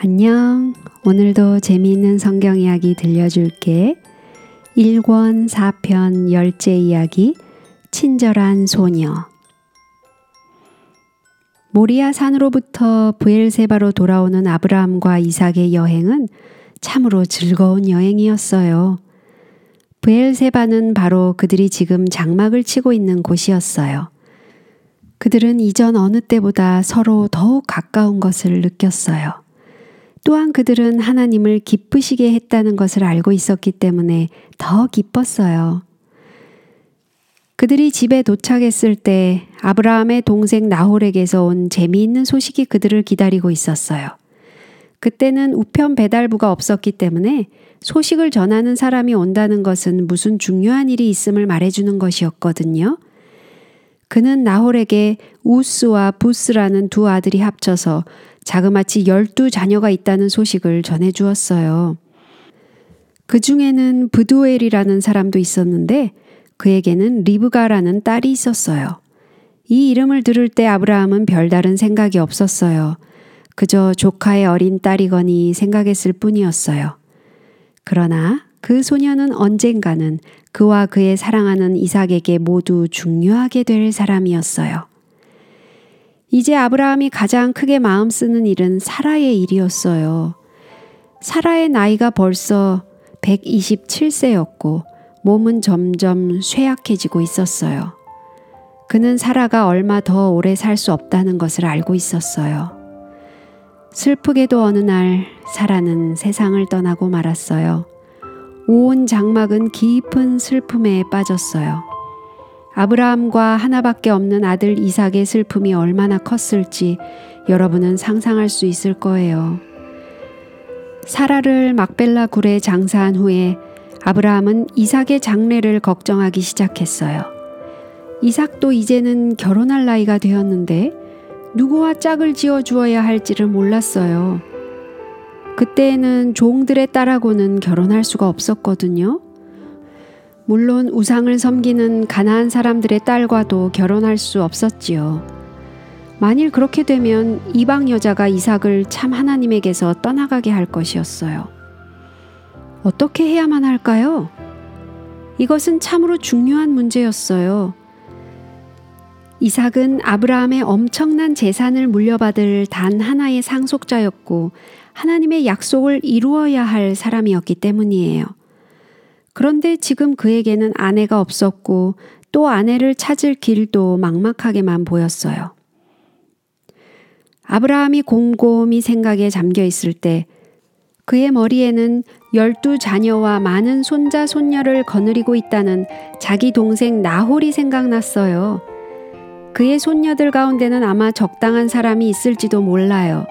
안녕. 오늘도 재미있는 성경 이야기 들려줄게. 1권 4편 열째 이야기 친절한 소녀. 모리아 산으로부터 브엘세바로 돌아오는 아브라함과 이삭의 여행은 참으로 즐거운 여행이었어요. 브엘세바는 바로 그들이 지금 장막을 치고 있는 곳이었어요. 그들은 이전 어느 때보다 서로 더욱 가까운 것을 느꼈어요. 또한 그들은 하나님을 기쁘시게 했다는 것을 알고 있었기 때문에 더 기뻤어요. 그들이 집에 도착했을 때 아브라함의 동생 나홀에게서 온 재미있는 소식이 그들을 기다리고 있었어요. 그때는 우편 배달부가 없었기 때문에 소식을 전하는 사람이 온다는 것은 무슨 중요한 일이 있음을 말해주는 것이었거든요. 그는 나홀에게 우스와 부스라는 두 아들이 합쳐서 자그마치 12자녀가 있다는 소식을 전해주었어요. 그 중에는 브두엘이라는 사람도 있었는데 그에게는 리브가라는 딸이 있었어요. 이 이름을 들을 때 아브라함은 별다른 생각이 없었어요. 그저 조카의 어린 딸이거니 생각했을 뿐이었어요. 그러나 그 소녀는 언젠가는 그와 그의 사랑하는 이삭에게 모두 중요하게 될 사람이었어요. 이제 아브라함이 가장 크게 마음 쓰는 일은 사라의 일이었어요. 사라의 나이가 벌써 127세였고 몸은 점점 쇠약해지고 있었어요. 그는 사라가 얼마 더 오래 살 수 없다는 것을 알고 있었어요. 슬프게도 어느 날 사라는 세상을 떠나고 말았어요. 온 장막은 깊은 슬픔에 빠졌어요. 아브라함과 하나밖에 없는 아들 이삭의 슬픔이 얼마나 컸을지 여러분은 상상할 수 있을 거예요. 사라를 막벨라 굴에 장사한 후에 아브라함은 이삭의 장래를 걱정하기 시작했어요. 이삭도 이제는 결혼할 나이가 되었는데 누구와 짝을 지어 주어야 할지를 몰랐어요. 그때에는 종들의 딸하고는 결혼할 수가 없었거든요. 물론 우상을 섬기는 가나안 사람들의 딸과도 결혼할 수 없었지요. 만일 그렇게 되면 이방 여자가 이삭을 참 하나님에게서 떠나가게 할 것이었어요. 어떻게 해야만 할까요? 이것은 참으로 중요한 문제였어요. 이삭은 아브라함의 엄청난 재산을 물려받을 단 하나의 상속자였고 하나님의 약속을 이루어야 할 사람이었기 때문이에요. 그런데 지금 그에게는 아내가 없었고 또 아내를 찾을 길도 막막하게만 보였어요. 아브라함이 곰곰이 생각에 잠겨 있을 때 그의 머리에는 12자녀와 많은 손자 손녀를 거느리고 있다는 자기 동생 나홀이 생각났어요. 그의 손녀들 가운데는 아마 적당한 사람이 있을지도 몰라요.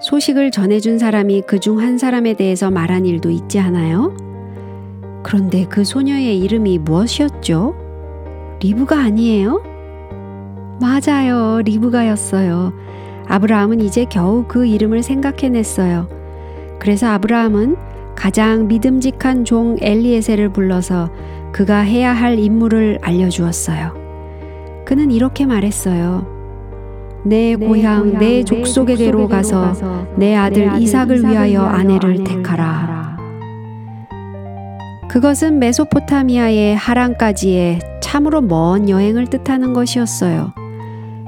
소식을 전해준 사람이 그 중 한 사람에 대해서 말한 일도 있지 않아요? 그런데 그 소녀의 이름이 무엇이었죠? 리브가 아니에요? 맞아요. 리브가였어요. 아브라함은 이제 겨우 그 이름을 생각해냈어요. 그래서 아브라함은 가장 믿음직한 종 엘리에셀을 불러서 그가 해야 할 임무를 알려주었어요. 그는 이렇게 말했어요. 내 고향, 내 족속에게로 가서 내 아들 이삭을 위하여 아내를 택하라. 그것은 메소포타미아의 하란까지의 참으로 먼 여행을 뜻하는 것이었어요.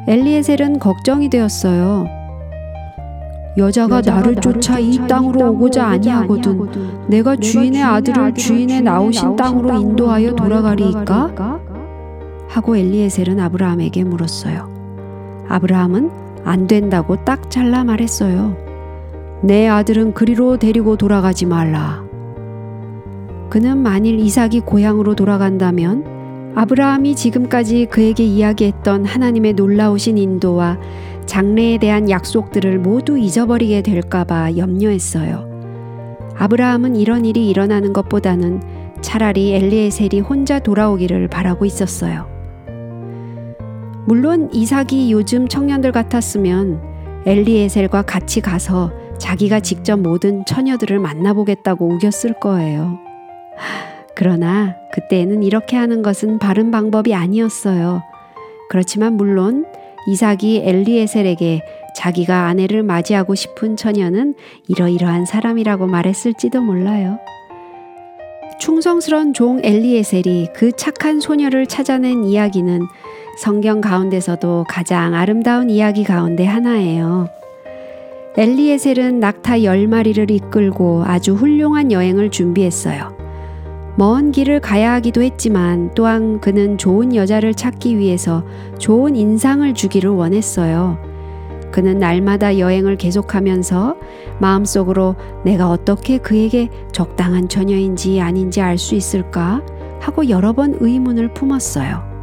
엘리에셀은 걱정이 되었어요. 여자가 나를 쫓아 이 땅으로 오고자 아니하거든 내가 주인의 아들을 주인의 나오신 땅으로 인도하여 돌아가리이까? 하고 엘리에셀은 아브라함에게 물었어요. 아브라함은 안 된다고 딱 잘라 말했어요. 내 아들은 그리로 데리고 돌아가지 말라. 그는 만일 이삭이 고향으로 돌아간다면 아브라함이 지금까지 그에게 이야기했던 하나님의 놀라우신 인도와 장래에 대한 약속들을 모두 잊어버리게 될까봐 염려했어요. 아브라함은 이런 일이 일어나는 것보다는 차라리 엘리에셀이 혼자 돌아오기를 바라고 있었어요. 물론 이삭이 요즘 청년들 같았으면 엘리에셀과 같이 가서 자기가 직접 모든 처녀들을 만나보겠다고 우겼을 거예요. 그러나 그때는 이렇게 하는 것은 바른 방법이 아니었어요. 그렇지만 물론 이삭이 엘리에셀에게 자기가 아내를 맞이하고 싶은 처녀는 이러이러한 사람이라고 말했을지도 몰라요. 충성스러운 종 엘리에셀이 그 착한 소녀를 찾아낸 이야기는 성경 가운데서도 가장 아름다운 이야기 가운데 하나예요. 엘리에셀은 낙타 10마리를 이끌고 아주 훌륭한 여행을 준비했어요. 먼 길을 가야 하기도 했지만 또한 그는 좋은 여자를 찾기 위해서 좋은 인상을 주기를 원했어요. 그는 날마다 여행을 계속하면서 마음속으로 내가 어떻게 그에게 적당한 처녀인지 아닌지 알 수 있을까 하고 여러 번 의문을 품었어요.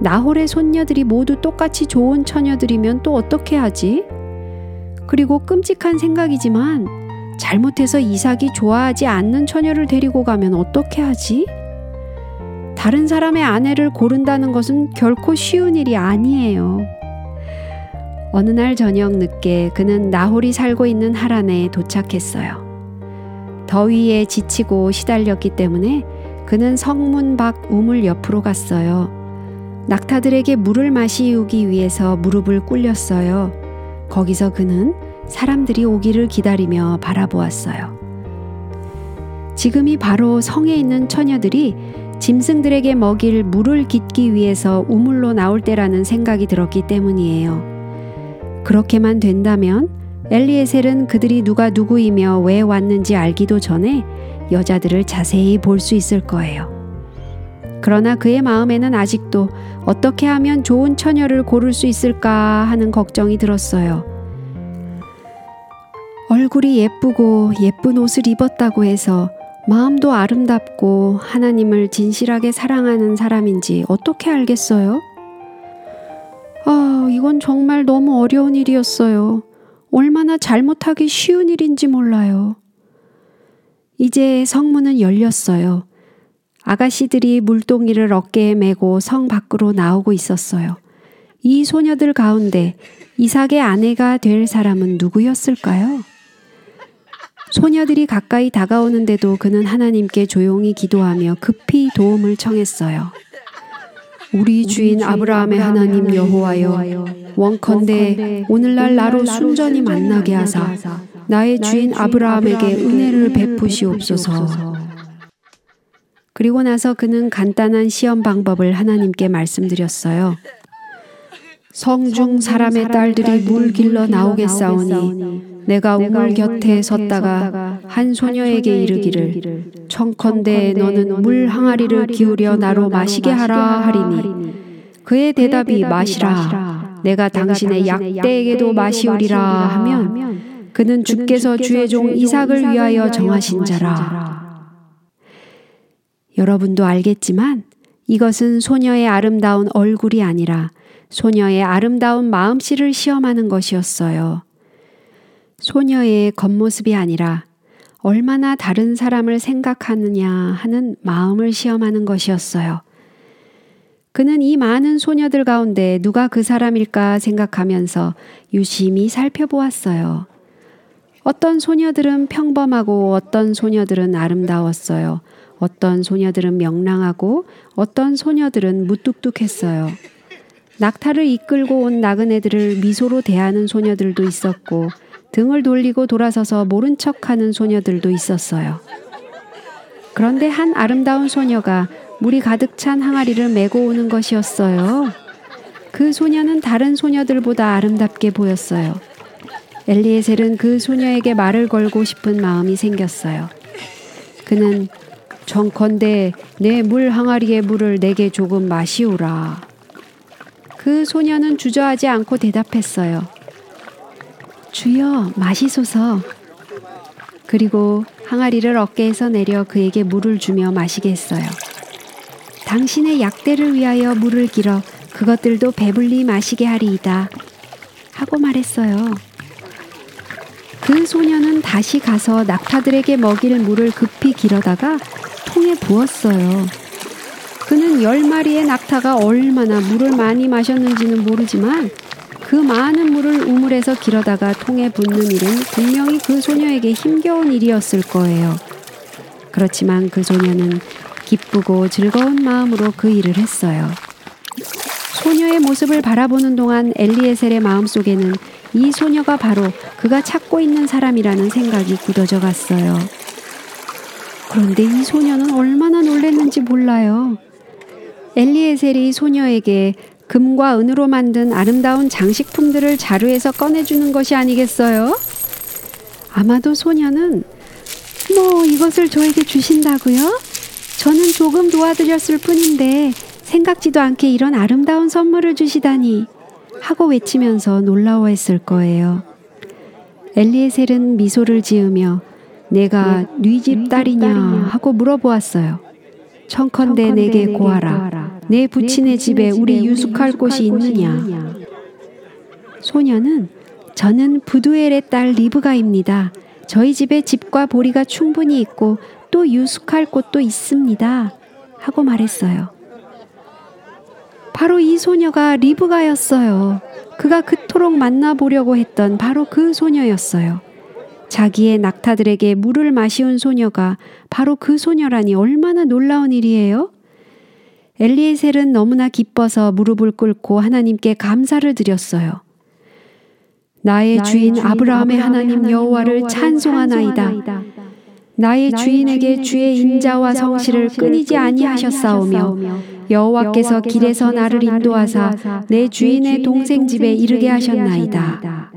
나홀의 손녀들이 모두 똑같이 좋은 처녀들이면 또 어떻게 하지? 그리고 끔찍한 생각이지만 잘못해서 이삭이 좋아하지 않는 처녀를 데리고 가면 어떻게 하지? 다른 사람의 아내를 고른다는 것은 결코 쉬운 일이 아니에요. 어느 날 저녁 늦게 그는 나홀이 살고 있는 하란에 도착했어요. 더위에 지치고 시달렸기 때문에 그는 성문 밖 우물 옆으로 갔어요. 낙타들에게 물을 마시우기 위해서 무릎을 꿇렸어요. 거기서 그는 사람들이 오기를 기다리며 바라보았어요. 지금이 바로 성에 있는 처녀들이 짐승들에게 먹일 물을 깃기 위해서 우물로 나올 때라는 생각이 들었기 때문이에요. 그렇게만 된다면 엘리에셀은 그들이 누가 누구이며 왜 왔는지 알기도 전에 여자들을 자세히 볼 수 있을 거예요. 그러나 그의 마음에는 아직도 어떻게 하면 좋은 처녀를 고를 수 있을까 하는 걱정이 들었어요. 얼굴이 예쁘고 예쁜 옷을 입었다고 해서 마음도 아름답고 하나님을 진실하게 사랑하는 사람인지 어떻게 알겠어요? 이건 정말 너무 어려운 일이었어요. 얼마나 잘못하기 쉬운 일인지 몰라요. 이제 성문은 열렸어요. 아가씨들이 물동이를 어깨에 메고 성 밖으로 나오고 있었어요. 이 소녀들 가운데 이삭의 아내가 될 사람은 누구였을까요? 소녀들이 가까이 다가오는데도 그는 하나님께 조용히 기도하며 급히 도움을 청했어요. 우리 주인 아브라함의 하나님 여호와여, 원컨대 오늘날 나로 순전히 만나게 하사 나의 주인 아브라함에게 은혜를 베푸시옵소서. 그리고 나서 그는 간단한 시험 방법을 하나님께 말씀드렸어요. 성중 사람의 딸들이 물 길러 나오게 싸우니 내가 우물 곁에 섰다가 한 소녀에게 이르기를 청컨대 너는 물 항아리를 기울여 나로 마시게 하라 하리니 그의 대답이 마시라 내가 당신의 약대에게도 마시우리라 하면 그는 주께서 주의 종 이삭을 위하여 정하신 자라. 여러분도 알겠지만 이것은 소녀의 아름다운 얼굴이 아니라 소녀의 아름다운 마음씨를 시험하는 것이었어요. 소녀의 겉모습이 아니라 얼마나 다른 사람을 생각하느냐 하는 마음을 시험하는 것이었어요. 그는 이 많은 소녀들 가운데 누가 그 사람일까 생각하면서 유심히 살펴보았어요. 어떤 소녀들은 평범하고 어떤 소녀들은 아름다웠어요. 어떤 소녀들은 명랑하고 어떤 소녀들은 무뚝뚝했어요. 낙타를 이끌고 온 나그네들을 미소로 대하는 소녀들도 있었고 등을 돌리고 돌아서서 모른 척하는 소녀들도 있었어요. 그런데 한 아름다운 소녀가 물이 가득 찬 항아리를 메고 오는 것이었어요. 그 소녀는 다른 소녀들보다 아름답게 보였어요. 엘리에셀은 그 소녀에게 말을 걸고 싶은 마음이 생겼어요. 그는 정컨대 내 물 항아리의 물을 내게 조금 마시오라. 그 소녀는 주저하지 않고 대답했어요. 주여, 마시소서. 그리고 항아리를 어깨에서 내려 그에게 물을 주며 마시게 했어요. 당신의 약대를 위하여 물을 길어 그것들도 배불리 마시게 하리이다 하고 말했어요. 그 소녀는 다시 가서 낙타들에게 먹일 물을 급히 길어다가 통에 부었어요. 그는 10마리의 낙타가 얼마나 물을 많이 마셨는지는 모르지만 그 많은 물을 우물에서 길어다가 통에 붓는 일은 분명히 그 소녀에게 힘겨운 일이었을 거예요. 그렇지만 그 소녀는 기쁘고 즐거운 마음으로 그 일을 했어요. 소녀의 모습을 바라보는 동안 엘리에셀의 마음속에는 이 소녀가 바로 그가 찾고 있는 사람이라는 생각이 굳어져 갔어요. 그런데 이 소녀는 얼마나 놀랐는지 몰라요. 엘리에셀이 소녀에게 금과 은으로 만든 아름다운 장식품들을 자루에서 꺼내주는 것이 아니겠어요? 아마도 소녀는 뭐 이것을 저에게 주신다고요? 저는 조금 도와드렸을 뿐인데 생각지도 않게 이런 아름다운 선물을 주시다니 하고 외치면서 놀라워했을 거예요. 엘리에셀은 미소를 지으며 내가 네 집 딸이냐 하고 물어보았어요. 청컨대 내게 고하라. 내 부친의 집에 우리 유숙할 곳이 있느냐. 소녀는 저는 부두엘의 딸 리브가입니다. 저희 집에 집과 보리가 충분히 있고 또 유숙할 곳도 있습니다. 하고 말했어요. 바로 이 소녀가 리브가였어요. 그가 그토록 만나보려고 했던 바로 그 소녀였어요. 자기의 낙타들에게 물을 마시운 소녀가 바로 그 소녀라니 얼마나 놀라운 일이에요? 엘리에셀은 너무나 기뻐서 무릎을 꿇고 하나님께 감사를 드렸어요. 나의 주인 아브라함의 하나님 여호와를 찬송하나이다. 나의 주인에게 주의 인자와 성실을 끊이지 아니하셨사오며 여호와께서 길에서 나를 인도하사 내 주인의 동생 집에 이르게 하셨나이다.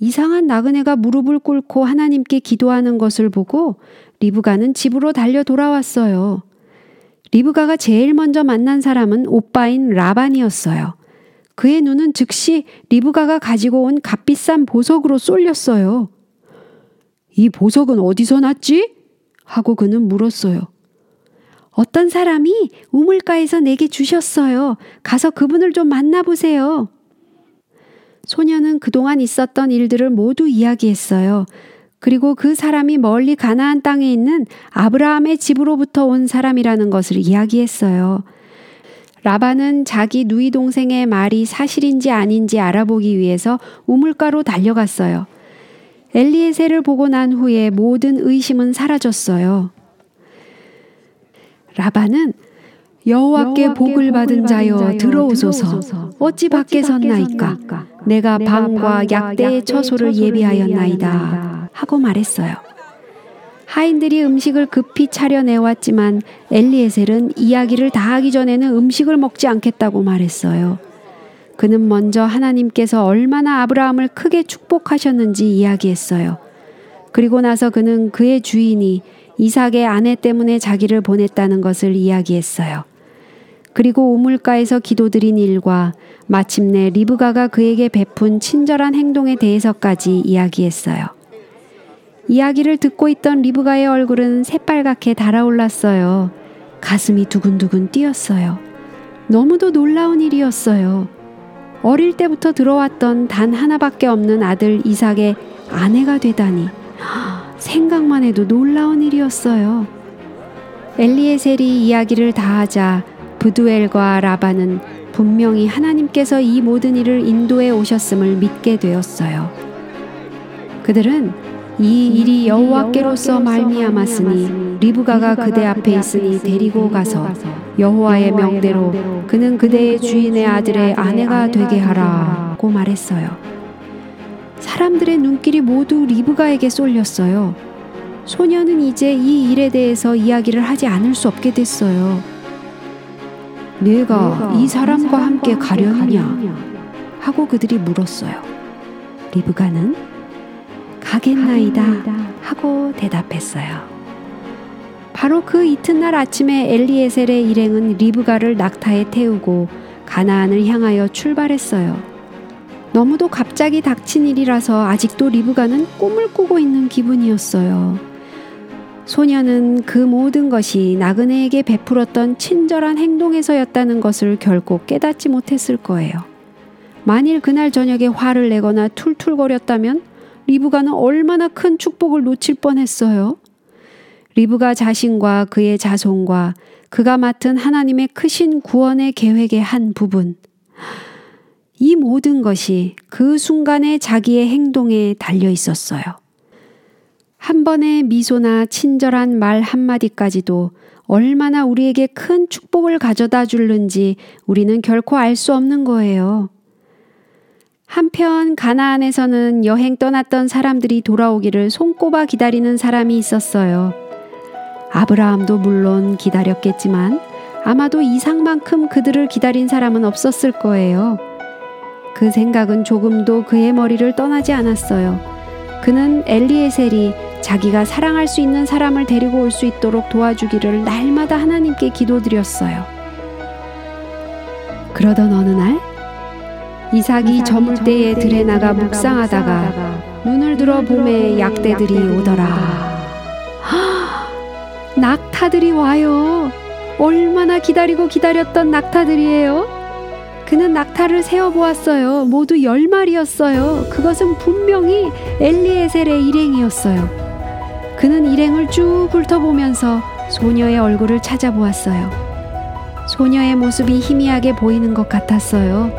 이상한 나그네가 무릎을 꿇고 하나님께 기도하는 것을 보고 리브가는 집으로 달려 돌아왔어요. 리브가가 제일 먼저 만난 사람은 오빠인 라반이었어요. 그의 눈은 즉시 리브가가 가지고 온 값비싼 보석으로 쏠렸어요. 이 보석은 어디서 났지? 하고 그는 물었어요. 어떤 사람이 우물가에서 내게 주셨어요. 가서 그분을 좀 만나보세요. 소녀는 그동안 있었던 일들을 모두 이야기했어요. 그리고 그 사람이 멀리 가나안 땅에 있는 아브라함의 집으로부터 온 사람이라는 것을 이야기했어요. 라반은 자기 누이 동생의 말이 사실인지 아닌지 알아보기 위해서 우물가로 달려갔어요. 엘리에셀을 보고 난 후에 모든 의심은 사라졌어요. 라반은 여호와께 복을 받은 자여 들어오소서. 어찌 밖에 섰나이까. 내가 방과 약대의 처소를 예비하였나이다 하고 말했어요. 하인들이 음식을 급히 차려내왔지만 엘리에셀은 이야기를 다 하기 전에는 음식을 먹지 않겠다고 말했어요. 그는 먼저 하나님께서 얼마나 아브라함을 크게 축복하셨는지 이야기했어요. 그리고 나서 그는 그의 주인이 이삭의 아내 때문에 자기를 보냈다는 것을 이야기했어요. 그리고 우물가에서 기도드린 일과 마침내 리브가가 그에게 베푼 친절한 행동에 대해서까지 이야기했어요. 이야기를 듣고 있던 리브가의 얼굴은 새빨갛게 달아올랐어요. 가슴이 두근두근 뛰었어요. 너무도 놀라운 일이었어요. 어릴 때부터 들어왔던 단 하나밖에 없는 아들 이삭의 아내가 되다니 생각만 해도 놀라운 일이었어요. 엘리에셀이 이야기를 다 하자 부두엘과 라반은 분명히 하나님께서 이 모든 일을 인도해 오셨음을 믿게 되었어요. 그들은 이 일이 여호와께로서 말미암았으니 리브가가 그대 앞에 있으니 데리고 가서 여호와의 명대로 그는 그대의 주인의 아들의 아내가 되게 하라고 말했어요. 사람들의 눈길이 모두 리브가에게 쏠렸어요. 소녀는 이제 이 일에 대해서 이야기를 하지 않을 수 없게 됐어요. 내가 이 사람과 함께 가려느냐 하고 그들이 물었어요. 리브가는 가겠나이다 하고 대답했어요. 바로 그 이튿날 아침에 엘리에셀의 일행은 리브가를 낙타에 태우고 가나안을 향하여 출발했어요. 너무도 갑자기 닥친 일이라서 아직도 리브가는 꿈을 꾸고 있는 기분이었어요. 소녀는 그 모든 것이 나그네에게 베풀었던 친절한 행동에서였다는 것을 결코 깨닫지 못했을 거예요. 만일 그날 저녁에 화를 내거나 툴툴거렸다면 리브가는 얼마나 큰 축복을 놓칠 뻔했어요. 리브가 자신과 그의 자손과 그가 맡은 하나님의 크신 구원의 계획의 한 부분. 이 모든 것이 그 순간의 자기의 행동에 달려 있었어요. 한 번의 미소나 친절한 말 한마디까지도 얼마나 우리에게 큰 축복을 가져다 줄는지 우리는 결코 알 수 없는 거예요. 한편 가나안에서는 여행 떠났던 사람들이 돌아오기를 손꼽아 기다리는 사람이 있었어요. 아브라함도 물론 기다렸겠지만 아마도 이상만큼 그들을 기다린 사람은 없었을 거예요. 그 생각은 조금도 그의 머리를 떠나지 않았어요. 그는 엘리에셀이 자기가 사랑할 수 있는 사람을 데리고 올 수 있도록 도와주기를 날마다 하나님께 기도드렸어요. 그러던 어느 날 이삭이 저물 때에 들에 나가 묵상하다가 눈을 들어 봄에 약대들이 오더라. 헉! 낙타들이 와요. 얼마나 기다리고 기다렸던 낙타들이에요. 그는 낙타를 세어보았어요. 모두 10마리였어요. 그것은 분명히 엘리에셀의 일행이었어요. 그는 일행을 쭉 훑어보면서 소녀의 얼굴을 찾아보았어요. 소녀의 모습이 희미하게 보이는 것 같았어요.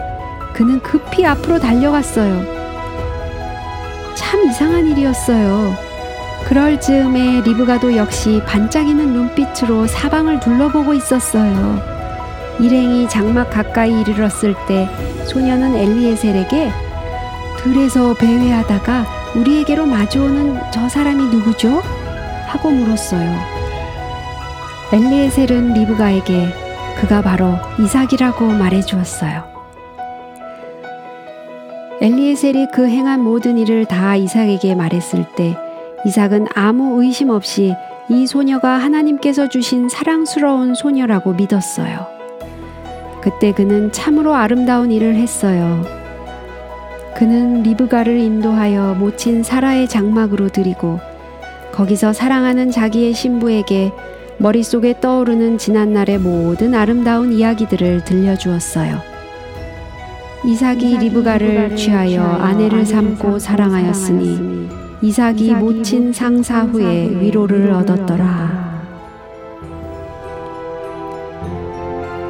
그는 급히 앞으로 달려갔어요. 참 이상한 일이었어요. 그럴 즈음에 리브가도 역시 반짝이는 눈빛으로 사방을 둘러보고 있었어요. 일행이 장막 가까이 이르렀을 때 소녀는 엘리에셀에게 들에서 배회하다가 우리에게로 마주오는 저 사람이 누구죠? 하고 물었어요. 엘리에셀은 리브가에게 그가 바로 이삭이라고 말해주었어요. 엘리에셀이 그 행한 모든 일을 다 이삭에게 말했을 때 이삭은 아무 의심 없이 이 소녀가 하나님께서 주신 사랑스러운 소녀라고 믿었어요. 그때 그는 참으로 아름다운 일을 했어요. 그는 리브가를 인도하여 모친 사라의 장막으로 들이고 거기서 사랑하는 자기의 신부에게 머릿속에 떠오르는 지난날의 모든 아름다운 이야기들을 들려주었어요. 이삭이 리브가를 취하여 아내를 삼고 사랑하였으니 이삭이 모친 상사 후에 위로를 얻었더라.